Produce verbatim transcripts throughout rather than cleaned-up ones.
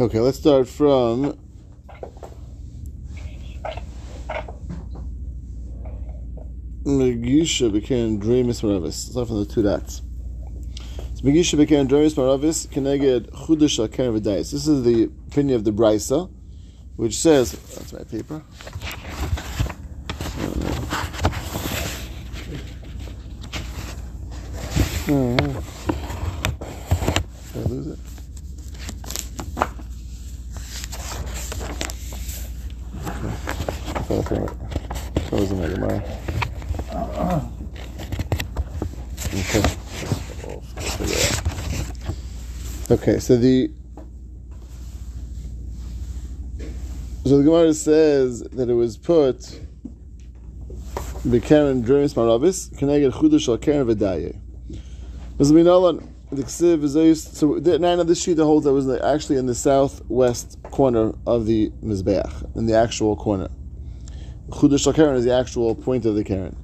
Okay, let's start from Megisha beker and Dremis Maravis. Let's start from the two dots. So Megisha beker and Dremis Maravis keneged Chudush aker vedai. This is the opinion of the Breisa, which says, that's my paper. Oh, did I lose it? Okay. That was in my Gemara. Okay. Okay, so the So the Gemara says that it was put the Keren Dremis Maravis, Keneged Chudush aker vedai. So now this sheet that holds that was actually in the southwest corner of the Mizbeach, in the actual corner. Chudush aker is the actual point of the Keren.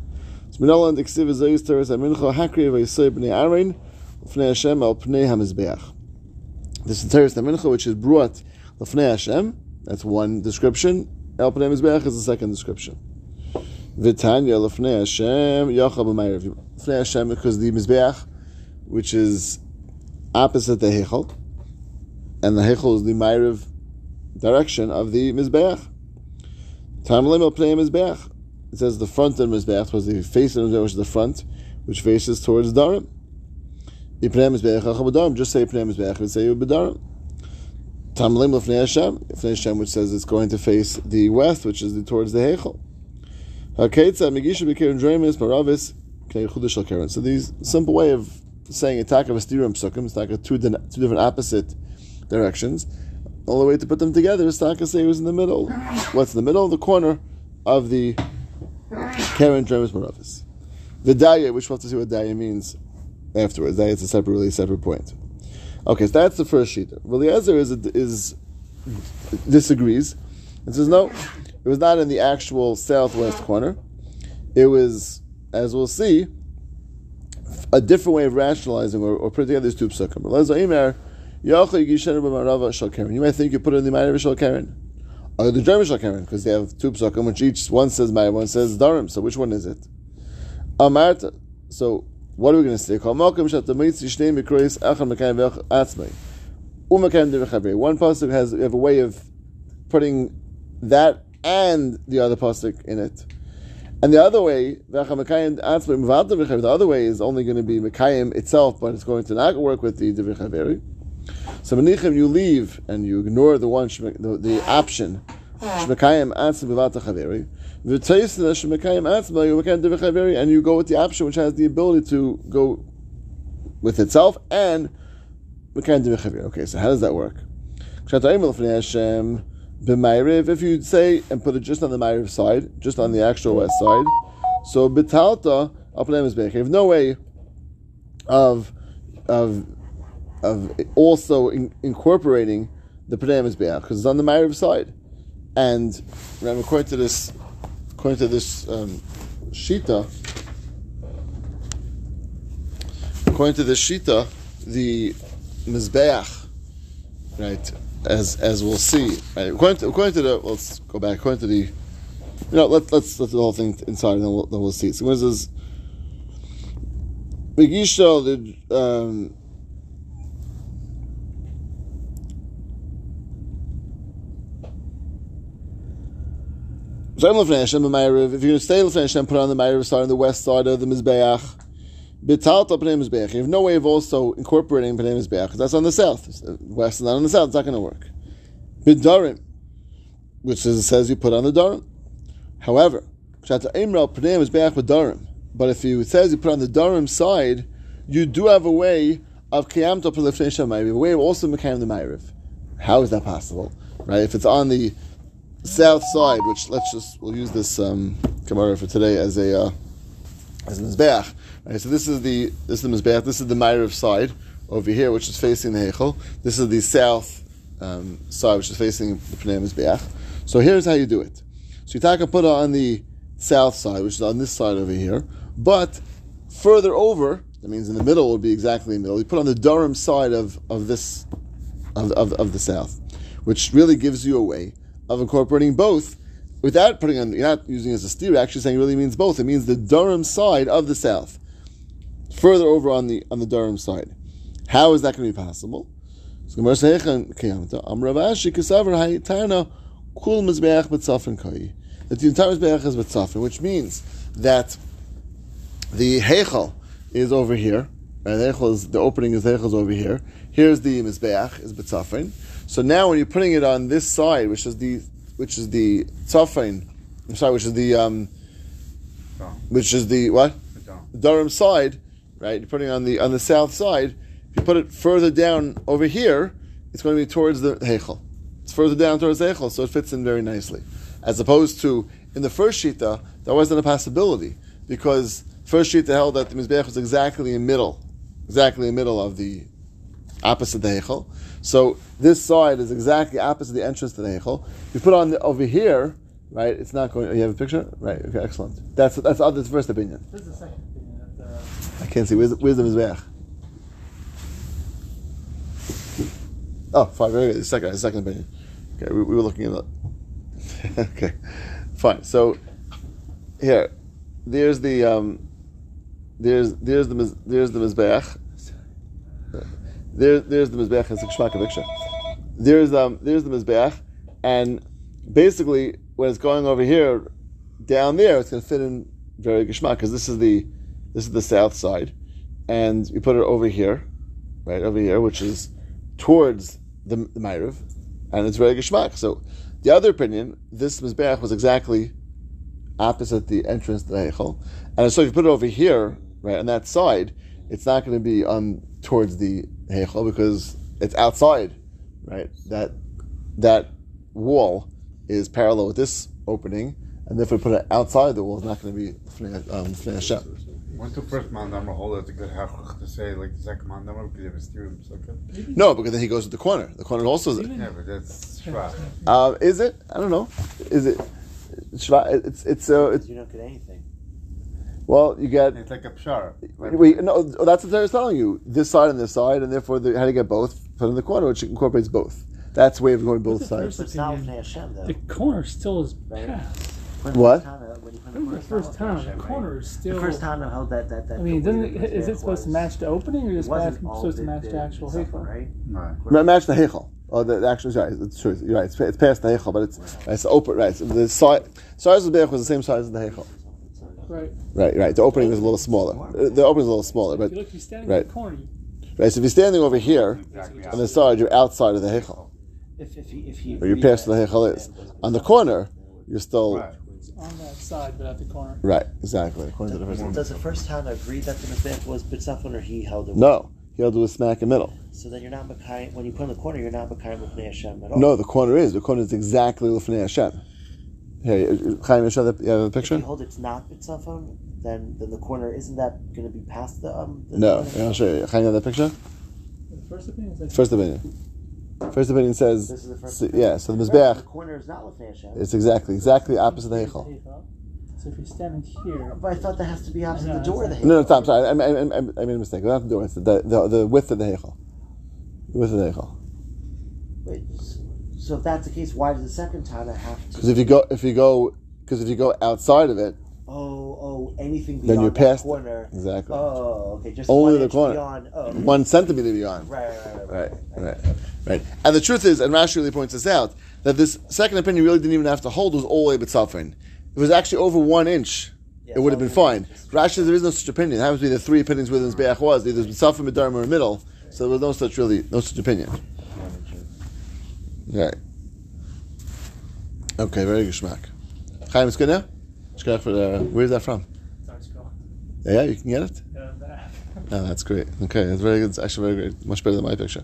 So this is the Teres HaMincha, which is brought L'Fnei Hashem. That's one description. El p'nei mizbeach is the second description. V'tanya l'fnei Hashem yochal b'meirev. L'fnei Hashem, because the mizbeach, which is opposite the heichal, and the heichal is the meirev direction of the mizbeach. Tamlim el p'nei mizbeach. It says the front of the mizbeach was the face of the mizbeach, which is the front, which faces towards darim. Ipneim mizbeach bechachabudarim. Just say p'nei mizbeach and say bedarim. Tamlim l'fnei Hashem, l'fnei Hashem, which says it's going to face the west, which is the, towards the heichal. Hakeitzah megisha beker and Dremis Maravis k'nei chudush aker. So these simple way of saying attack of a stirum psukim, it's like a two, two different opposite directions. The only way to put them together is to say it was in the middle. What's in the middle? The corner of the Keren Dremis Maravis. The daya, which we'll have to see what daya means afterwards. Daya is a separate, really separate point. Okay, so that's the first shitah. Eliezer is, is disagrees and says no, it was not in the actual southwest corner. It was, as we'll see, a different way of rationalizing or, or putting together these two psukim. You might think you put it in the Ma'ariv shel Keren or the Dremis shel Keren because they have two psukim, which each one says Ma'ariv, one says Dorim. So which one is it? Amarta. So. What are we going to say? One pasuk has have a way of putting that and the other pasuk in it, and the other way, the other way is only going to be mekayim itself, but it's going to not work with the divrei chaveri. So menichim, you leave and you ignore the one the, the option shmekayim atzmei b'vata chaveri. And you go with the option which has the ability to go with itself and okay, so how does that work? If you say and put it just on the Ma'ariv side, just on the actual west side, so betalta you have no way of of of also in, incorporating the p'nei mizbeach because it's on the Ma'ariv side, and according to this. According to this um, shitah, according to this shitah, the mizbeach, right? As as we'll see, right? According to, according to the, let's go back. According to the, you know, let's let's let the whole thing inside, and then we'll, then we'll see. So when says Megisha the um, if you're going to stay l'fnei Hashem, put on the Ma'ariv side, on the west side of the Mizbeach. B'talta p'nei mizbeach. You have no way of also incorporating p'nei mizbeach, because that's on the south. West is not on the south. It's not going to work. B'darim, which is, it says you put on the darim. However, but if you, it says you put on the darim side, you do have a way of kiyamta l'fnei Hashem Ma'ariv, a way of also mekayim the Ma'ariv. How is that possible? Right? If it's on the south side, which let's just we'll use this um, Gemara for today as a uh, as a mizbeach. Right, so this is the this is the mizbeach. This is the Meirev side over here, which is facing the heichal. This is the south um, side, which is facing the pnei mizbeach. So here's how you do it. So you take a put on the south side, which is on this side over here, but further over. That means in the middle would be exactly in the middle. You put on the Durham side of of this of of, of the south. which really gives you a way of incorporating both without putting on, you're not using it as a steer, actually saying it really means both. It means the Durham side of the south, further over on the on the Durham side. How is that going to be possible? That the entire Mizbeach is B'Tsofen, which means that the Heichal is over here, right? The Heichal is, the opening is the Heichal is over here. Here's the Mizbeach is B'Tsofen. So now when you're putting it on this side, which is the which is the Tzofen, I'm sorry, which is the um, which is the what? The Durham side, right? You're putting it on the on the south side. If you put it further down over here, it's going to be towards the Heichal. It's further down towards the Heichal, so it fits in very nicely. As opposed to, in the first shitah, that wasn't a possibility, because first shitah held that the Mizbeach was exactly in middle, exactly in middle of the opposite the Heichal. So this side is exactly opposite the entrance to the Heichal. You put on the, over here, right, it's not going, you have a picture? Right, okay, excellent. That's that's, that's the first opinion. Where's the second opinion? That's, uh... I can't see, where's, where's the Mizbeach? Oh, fine, very good. The second, the second opinion. Okay, we, we were looking at that. Okay, fine. So here, there's the um, there's there's the there's the mizbeach. There there's the mizbeach and the geshmak picture. There's um there's the mizbeach, and basically when it's going over here, down there, it's going to fit in very geshmak because this is the this is the south side, and you put it over here, right over here, which is towards the, the Meirev, and it's very geshmak. So, the other opinion, this Mizbeach was exactly opposite the entrance to the Heichal. And so, if you put it over here, right, on that side, it's not going to be on towards the Heichal because it's outside, right? That that wall is parallel with this opening, and if we put it outside the wall, it's not going to be L'Fnei Hashem. What's the first man number hold it to get half to say like the second man number because you have a steering circle? No, because then he goes to the corner. The corner also is it. Yeah, but that's shva. Uh, is it? I don't know. Is it shva? It's it's uh. It's, you don't get anything. Well, you get. It's like a pshar. Wait, no, that's what they're telling you. This side and this side, and therefore they had to get both put in the corner, which incorporates both. That's the way of going both sides. It's not L'Fnei Hashem, though. The corner still is past. What? The first time, the corner is still. The first time I held that, that, that. I mean, doesn't it, is it supposed to match the opening, or is it supposed to match the actual Heichal? Right? No. Match the Heichal. Oh, the, the actual sorry, it's true. You're right. It's, it's past the Heichal, but it's right. It's open. Right. So the size of the Heichal was the same size as the Heichal. Right. Right. Right. The opening is a little smaller. The opening is a little smaller, but. You look, you're standing right. In the corner. Right. So if you're standing over here exactly. On the side, you're outside of the Heichal. If if you, if you or you're past where the Heichal is on the corner, you're still. Right. On that side, but at the corner. Right, exactly. The corner does, to the first does the first time agree that the Mizbeach was B'Tsofen, or he held it? No, he held it with smack in the middle. So then you're not B'Kayin, when you put in the corner, you're not B'Kayin L'Fnei Hashem at all. No, the corner is. The corner is exactly L'Fnei Hashem. Here, Chaim, you have a picture? If you hold it's not B'Tsofen, then, then the corner, isn't that going to be past the... Um, the no, I'll show you. Chaim, you have that picture? The first opinion is First opinion. First opinion says, this is the first opinion. Yeah, so the Mizbeach. The corner is not L'Fnei Hashem. It's exactly, exactly opposite the Heichal. So if you're standing here. But I thought that has to be opposite know, the door exactly. of the Heichal. No, no, stop, sorry, I, I, I, I made a mistake. Not the door, it's the, the, the width of the Heichal. The width of the Heichal. Wait, so if that's the case, why does the second time I have to? Because if you go, if you go, because if you go outside of it. Oh, oh, anything beyond then you're past the corner. It. Exactly. Oh, okay, just only one the corner. Beyond, oh. One centimeter beyond. Right, right, right. Right, right. right. Right. And the truth is, and Rashi really points this out, that this second opinion really didn't even have to hold, it was all a B'Tsofen. If it was actually over one inch, yeah, it would have been fine. Rashi says there is no such opinion. It happens to be the three opinions where the Mizbeach was. Either it was B'Tsofen, B'Darim, or in the middle. So there was no such really, no such opinion. Right. Okay, very good geshmak. Chaim, it's good now? For the, where's that from? Yeah, you can get it? Yeah, oh, that's great. Okay, that's very good. It's actually very great. Much better than my picture.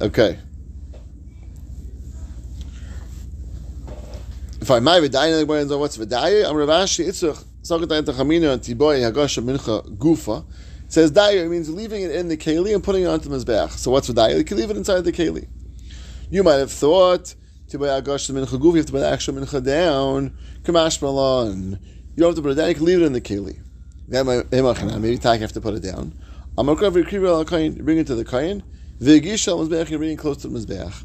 Okay. If I my vedai, what's vedai? I'm Ravashi. It's a sakatay tachamina and tiboy hagosh mincha gufa. It says daya means leaving it in the keli and putting it onto the mizbeach. So what's vedai? You can leave it inside the keli. You might have thought tiboy hagosh mincha gufa. You have to put the actual mincha down. Kamash malon. You don't have to put it down. You can leave it in the keli. Then maybe you have to put it down. Amarkav v'krivel al kayin. Bring it to the kayin. V'gisha al mizbeach, you're reading close to the mizbeach.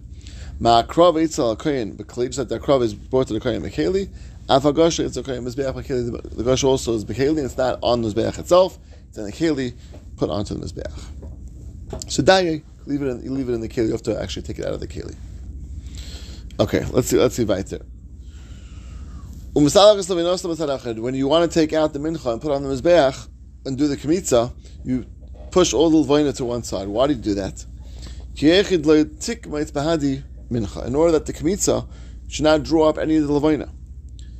Ma'akrov itzal koyin b'keli, just like the akrov is brought to the koyin b'keli. Afagosha it's okay. Mizbeach b'keli, the gosh also is b'keli, and it's not on the mizbeach itself. It's in the keli put onto the mizbeach. So daya, leave it in, you leave it in the keli. You have to actually take it out of the keli. Okay, let's see. Let's see right there. When you want to take out the mincha and put on the mizbeach and do the kemitzah, you push all the lavvayna to one side. Why do you do that? In order that the kemitzah should not draw up any of the lavvayna.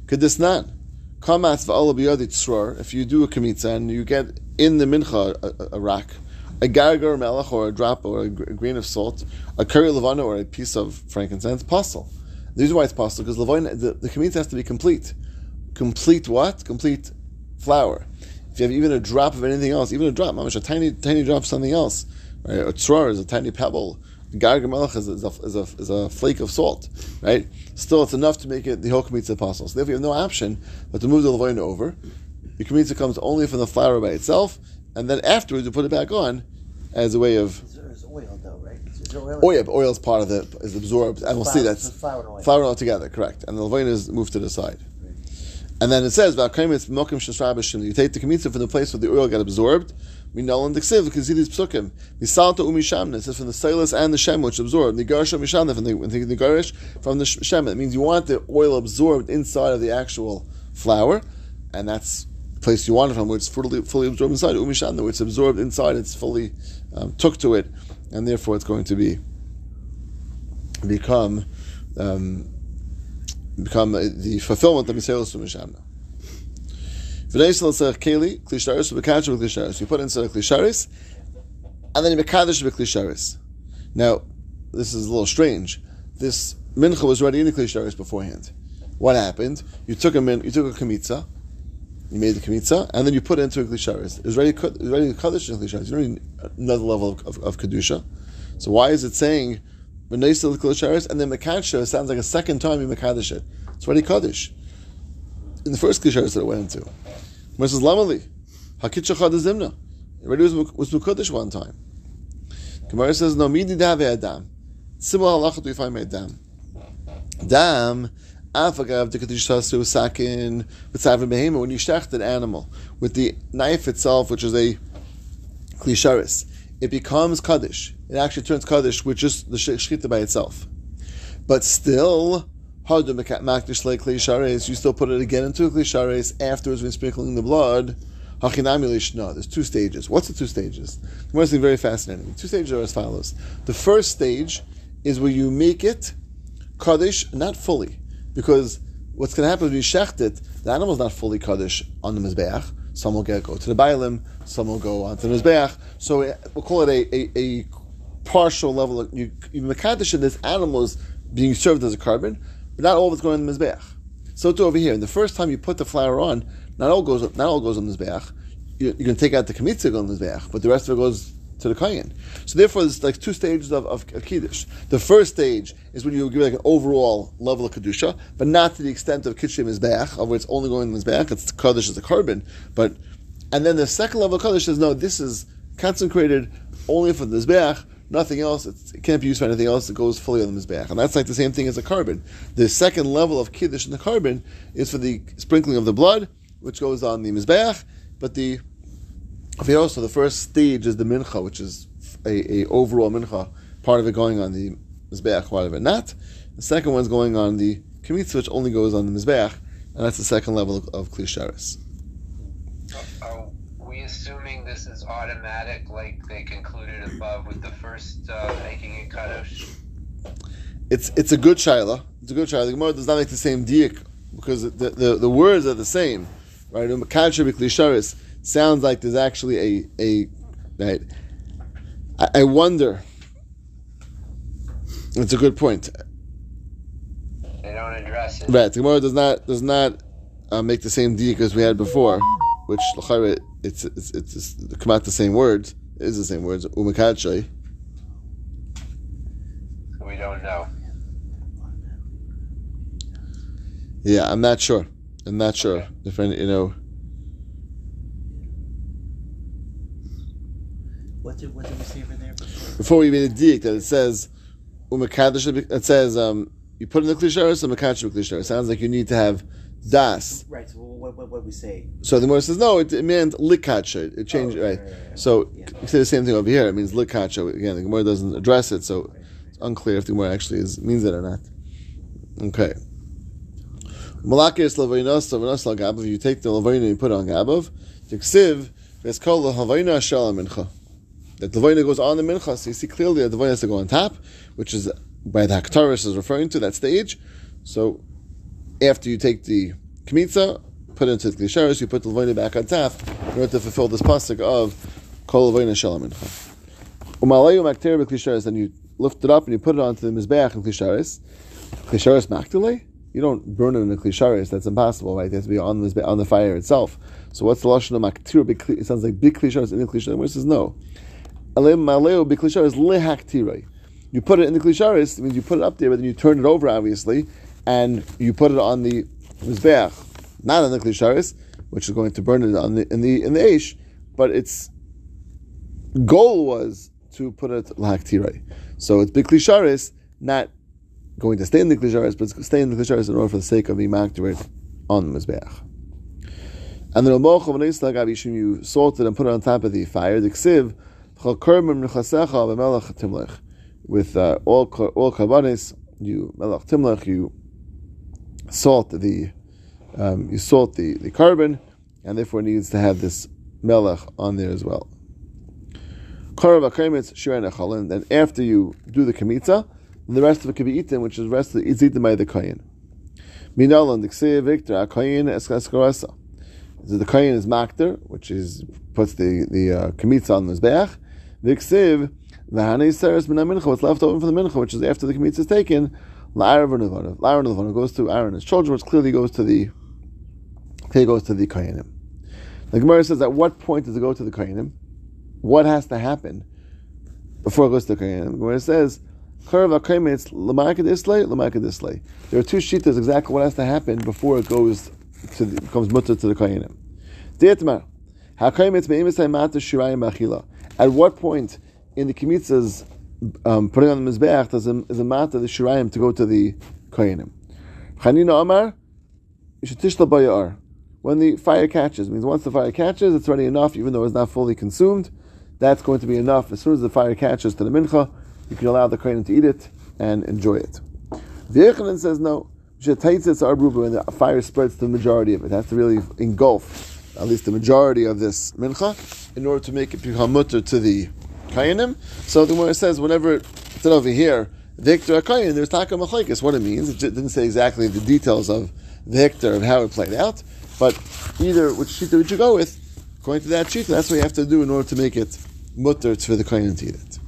If you do a kemitzah and you get in the mincha a, a, a rack, a gargar melech or a drop or a grain of salt, a keri lavvayna or a piece of frankincense, pastel. The reason why it's possible because lavvayna, the, the kemitzah has to be complete. Complete what? Complete flour. If you have even a drop of anything else, even a drop, mamish, a tiny, tiny drop of something else, right? A tzror is a tiny pebble. Gargar melech is a, is a is a flake of salt, right? Still, it's enough to make it the whole kemitzah possible. So therefore, you have no option but to move the lavvayna over. Your kemitzah comes only from the flour by itself, and then afterwards you put it back on as a way of. Oil though, right? Oil, oh yeah, but oil is part of the is absorbed, and we'll flour, see that's flour and oil. Flour and oil together, correct? And the lavvayna is moved to the side, right. And then it says, "You take the kemitzah from the place where the oil got absorbed." We know in the ksiv, you can see these psukim. Misalta umishamna. It says from the silas and the shem which absorbed. Nigarsha mishamna from the the garish from the shem. It means you want the oil absorbed inside of the actual flour, and that's the place you want it from, where it's fully, fully absorbed inside. Umishamna, where it's absorbed inside, it's fully um, took to it. And therefore, it's going to be become um, become the fulfillment of Miselos U'Mishamna. V'neisel tzarich keli klisharis u'bekadosh b'klisharis. You put inside a klisharis, and then you bekadosh b'klisharis. Now, this is a little strange. This mincha was already in the klisharis beforehand. What happened? You took a min, you took a kemitzah, you made the kemitzah, and then you put it into a klisharis. It was ready to ready to kaddish in klisharis. You don't need another level of, of, of kedusha. So why is it saying v'neisel klisharis and then mekadsha? It sounds like a second time you mekadish it. It's already kaddish in the first klisharis that it went into. Where it says lamali hakitchachad zimna. It already was was mekadish one time. Gemara says no midi dave adam. Similar halacha to if I made dam. Dam. When you shecht an animal with the knife itself, which is a klisharis, it becomes kaddish. It actually turns kaddish with just the shitah by itself. But still, you still put it again into a klisharis afterwards when sprinkling the blood. There's two stages. What's the two stages? It's very fascinating. The two stages are as follows. The first stage is where you make it kaddish, not fully. Because what's going to happen when you shecht it, the animal's not fully kaddish on the mizbeach. Some will get, go to the bailim, some will go onto the mizbeach. So we, we'll call it a, a, a partial level. Of, you you mekadosh and this animal is being served as a carbon, but not all of it's going on the mizbeach. So too over here, and the first time you put the flour on, not all goes not all goes on the mizbeach. You, you're going to take out the kemitzah on the mizbeach, but the rest of it goes to the kayin. So therefore, there's like two stages of, of, of kiddush. The first stage is when you give like an overall level of kedusha, but not to the extent of kitchim mizbeach, of where it's only going in mizbeach. It's kaddish as a carbon, but and then the second level of kaddish is no, this is consecrated only for the mizbeach, nothing else. It's, it can't be used for anything else. It goes fully on the mizbeach, and that's like the same thing as a carbon. The second level of kiddush in the carbon is for the sprinkling of the blood, which goes on the mizbeach, but the Here also, the first stage is the mincha, which is a, a overall mincha, part of it going on the mizbeach, part of it not. The second one's going on the kemitzah, which only goes on the mizbeach, and that's the second level of, of kli sharis. Are we assuming this is automatic, like they concluded above with the first uh, making it kadosh? It's it's a good shayla. It's a good shayla. The Gemara does not make the same diuk because the, the the words are the same, right? Mekadsha b'kli sharis. Sounds like there's actually a a right. I, I wonder. It's a good point. They don't address it. Right, the Gemara does not does not uh, make the same diuk as we had before, which l'chayre it's it's it's, it's it come out the same words. It is the same words. Umekadshay. We don't know. Yeah, I'm not sure. I'm not sure okay. if any, you know. What did, what did we see over there before? Before we made a diik that it says, It says, um, you put in the klisharis and mekadesh b'klisharis. Sounds like you need to have das. Right, so what, what, what we say? So the Gemara says, no, it, it meant likacha. It changed, oh, right. right, right, right. So yeah. You say the same thing over here. It means likacha. Again, the Gemara doesn't address it, so it's unclear if the Gemara actually is, means it or not. Okay. Malakis lavvayna, lavvayna al gabav. You take the lavvayna and you put it on gabav. Tiksiv, it's called the lavvayna shal mincha. That lavvayna goes on the mincha, so you see clearly that lavvayna has to go on top, which is by the haktaris is referring to that stage. So after you take the kemitzah, put it into the klisharis, you put the lavvayna back on top in order to fulfill this pasuk of kol lavvayna shal mincha. Umalayu makter b'klisharis, and you lift it up and you put it onto the mizbeach in klisharis. Klisharis makdelei. You don't burn it in the klisharis. That's impossible, right? It has to be on the on the fire itself. So what's the lashon of maktir? It sounds like big klisharis in the klisharis. It says no. You put it in the klisharis, it means you put it up there, but then you turn it over, obviously, and you put it on the mizbeach, not on the klisharis, which is going to burn it on the in the in the eish. But its goal was to put it lehaktiray. So it's big klisharis, not going to stay in the klisharis, but it's stay in the klisharis in order for the sake of being maktiray on the mizbeach. And then you salt it and put it on top of the fire. The ksiv. With uh, all all karbanis, you melach timlech, you salt the um, you salt the, the carbon, and therefore needs to have this melech on there as well. Then after you do the kemitzah, the rest of it can be eaten, which is the rest of it is eaten by the kayin. So the kayin is makter, which is puts the the uh, kemitzah on the mizbeach. V'ksiv v'hanei seres min hamincha, what's left open for the mincha, which is after the kemitzah is taken, la'arav v'nevanav. La'arav v'nevanav goes to Aaron and his children, which clearly goes to the clearly goes to the kohanim. The Gemara says, at what point does it go to the kohanim? What has to happen before it goes to the kohanim? The Gemara says, "Charav ha'kemitz l'makid islay, l'makid islay." There are two shittas exactly what has to happen before it goes to the, becomes mutter to the kohanim. Deitmar ha'kemitz me'imisay mata shirayim achila. At what point in the kemitzah's um, putting on the mizbeach does a, is a matter the shirayim to go to the kohenim? Chanina Amar, yishutishla bayar. When the fire catches, means once the fire catches, it's already enough, even though it's not fully consumed. That's going to be enough. As soon as the fire catches to the mincha, you can allow the kohenim to eat it and enjoy it. The Eichanan says no. Yishutaitzitz arbruba, when the fire spreads the majority of it, it has to really engulf at least the majority of this mincha, in order to make it become mutter to the kayanim. So the Gemara says, whenever it said over here, v'hektar kayin, there's taka machlekes, what it means. It didn't say exactly the details of the hektar, of how it played out, but either which shita would you go with, according to that shita, that's what you have to do in order to make it mutter for the kayanim to eat it.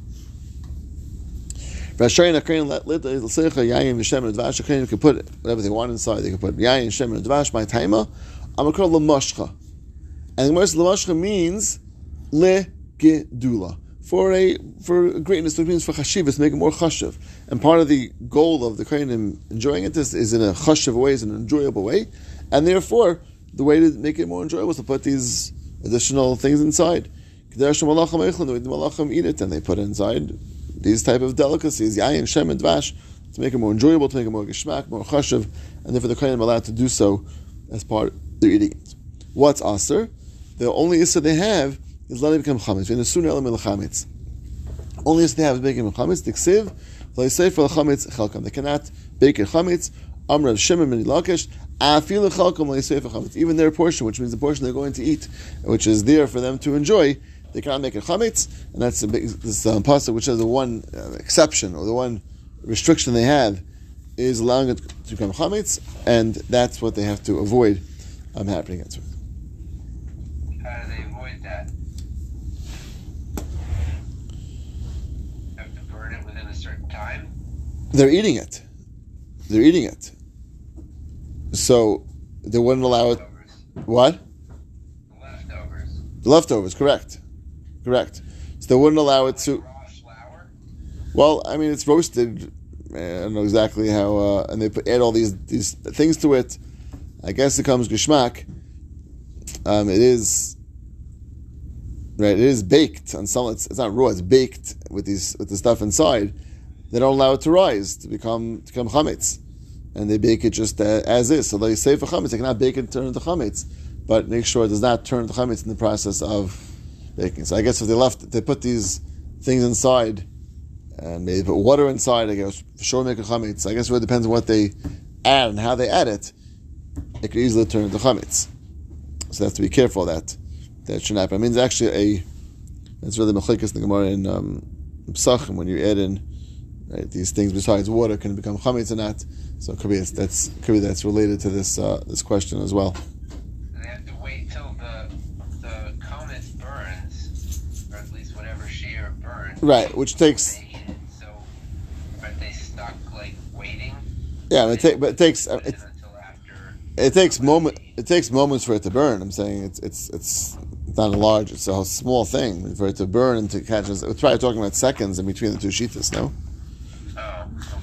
V'ashayin hakayin lit l'secha yayin v'shem advash, kayanim can put whatever they want inside, they can put yayin, shem, and advash, my taima, amakar l'mashcha. And the Gemara says l'mashcha means legedula, for a for greatness, which means for chashivas, make it more chashiv. And part of the goal of the kohanim enjoying it is, is in a chashiv way, is in an enjoyable way, and therefore the way to make it more enjoyable is to put these additional things inside. K'derashim malachim eichlin, the way the malachim eat it, and they put it inside these type of delicacies, yayin, shem, and dvash, to make it more enjoyable, to make it more geshmak, more chashiv, and therefore the kohanim are allowed to do so as part of their eating it. What's aser? The only issur they have is letting it become chametz. In the sooner element of chametz, only issur they have is making it chametz. Diksiv v'leiseif v'lechametz chelkam. They cannot bake it chametz. Amrav shemen ben ilakesh afil chelkam v'leiseif v'chametz. Even their portion, which means the portion they're going to eat, which is there for them to enjoy, they cannot make it chametz. And that's the big, this um, pasuk, which is the one uh, exception or the one restriction they have, is allowing it to become chametz, and that's what they have to avoid um, happening. That's right. How do they avoid that? They have to burn it within a certain time? They're eating it. They're eating it. So they wouldn't allow it. What? The leftovers. The leftovers, correct. Correct. So they wouldn't allow it to. Raw flour? Well, I mean, it's roasted. I don't know exactly how. Uh, and they put, add all these, these things to it. I guess it comes geshmak. Um, it is. Right, it is baked on some. It's, it's not raw. It's baked with these with the stuff inside, they don't allow it to rise, to become to become chametz. And they bake it just uh, as is. So they say for chametz, they cannot bake it and turn into chametz, but make sure it does not turn into chametz in the process of baking. So I guess if they left, they put these things inside, and maybe put water inside, I guess, for sure make a chametz. I guess it really depends on what they add and how they add it. It could easily turn into chametz. So they have to be careful that that shouldn't happen. I mean, it's actually a, it's really mechlikas in the Gemara in P'sachim, when you add in right, these things besides water, can it become chametz or not? So it could be that's could be that's related to this uh, this question as well. And they have to wait till the the comet burns, or at least whatever shear burns. Right, which takes. So aren't they stuck like waiting? Yeah, it take, but it takes it, it, it takes moment it takes moments for it to burn. I'm saying it's it's it's not a large, it's a small thing for it to burn and to catch us. We're probably talking about seconds in between the two shitas, no? Oh.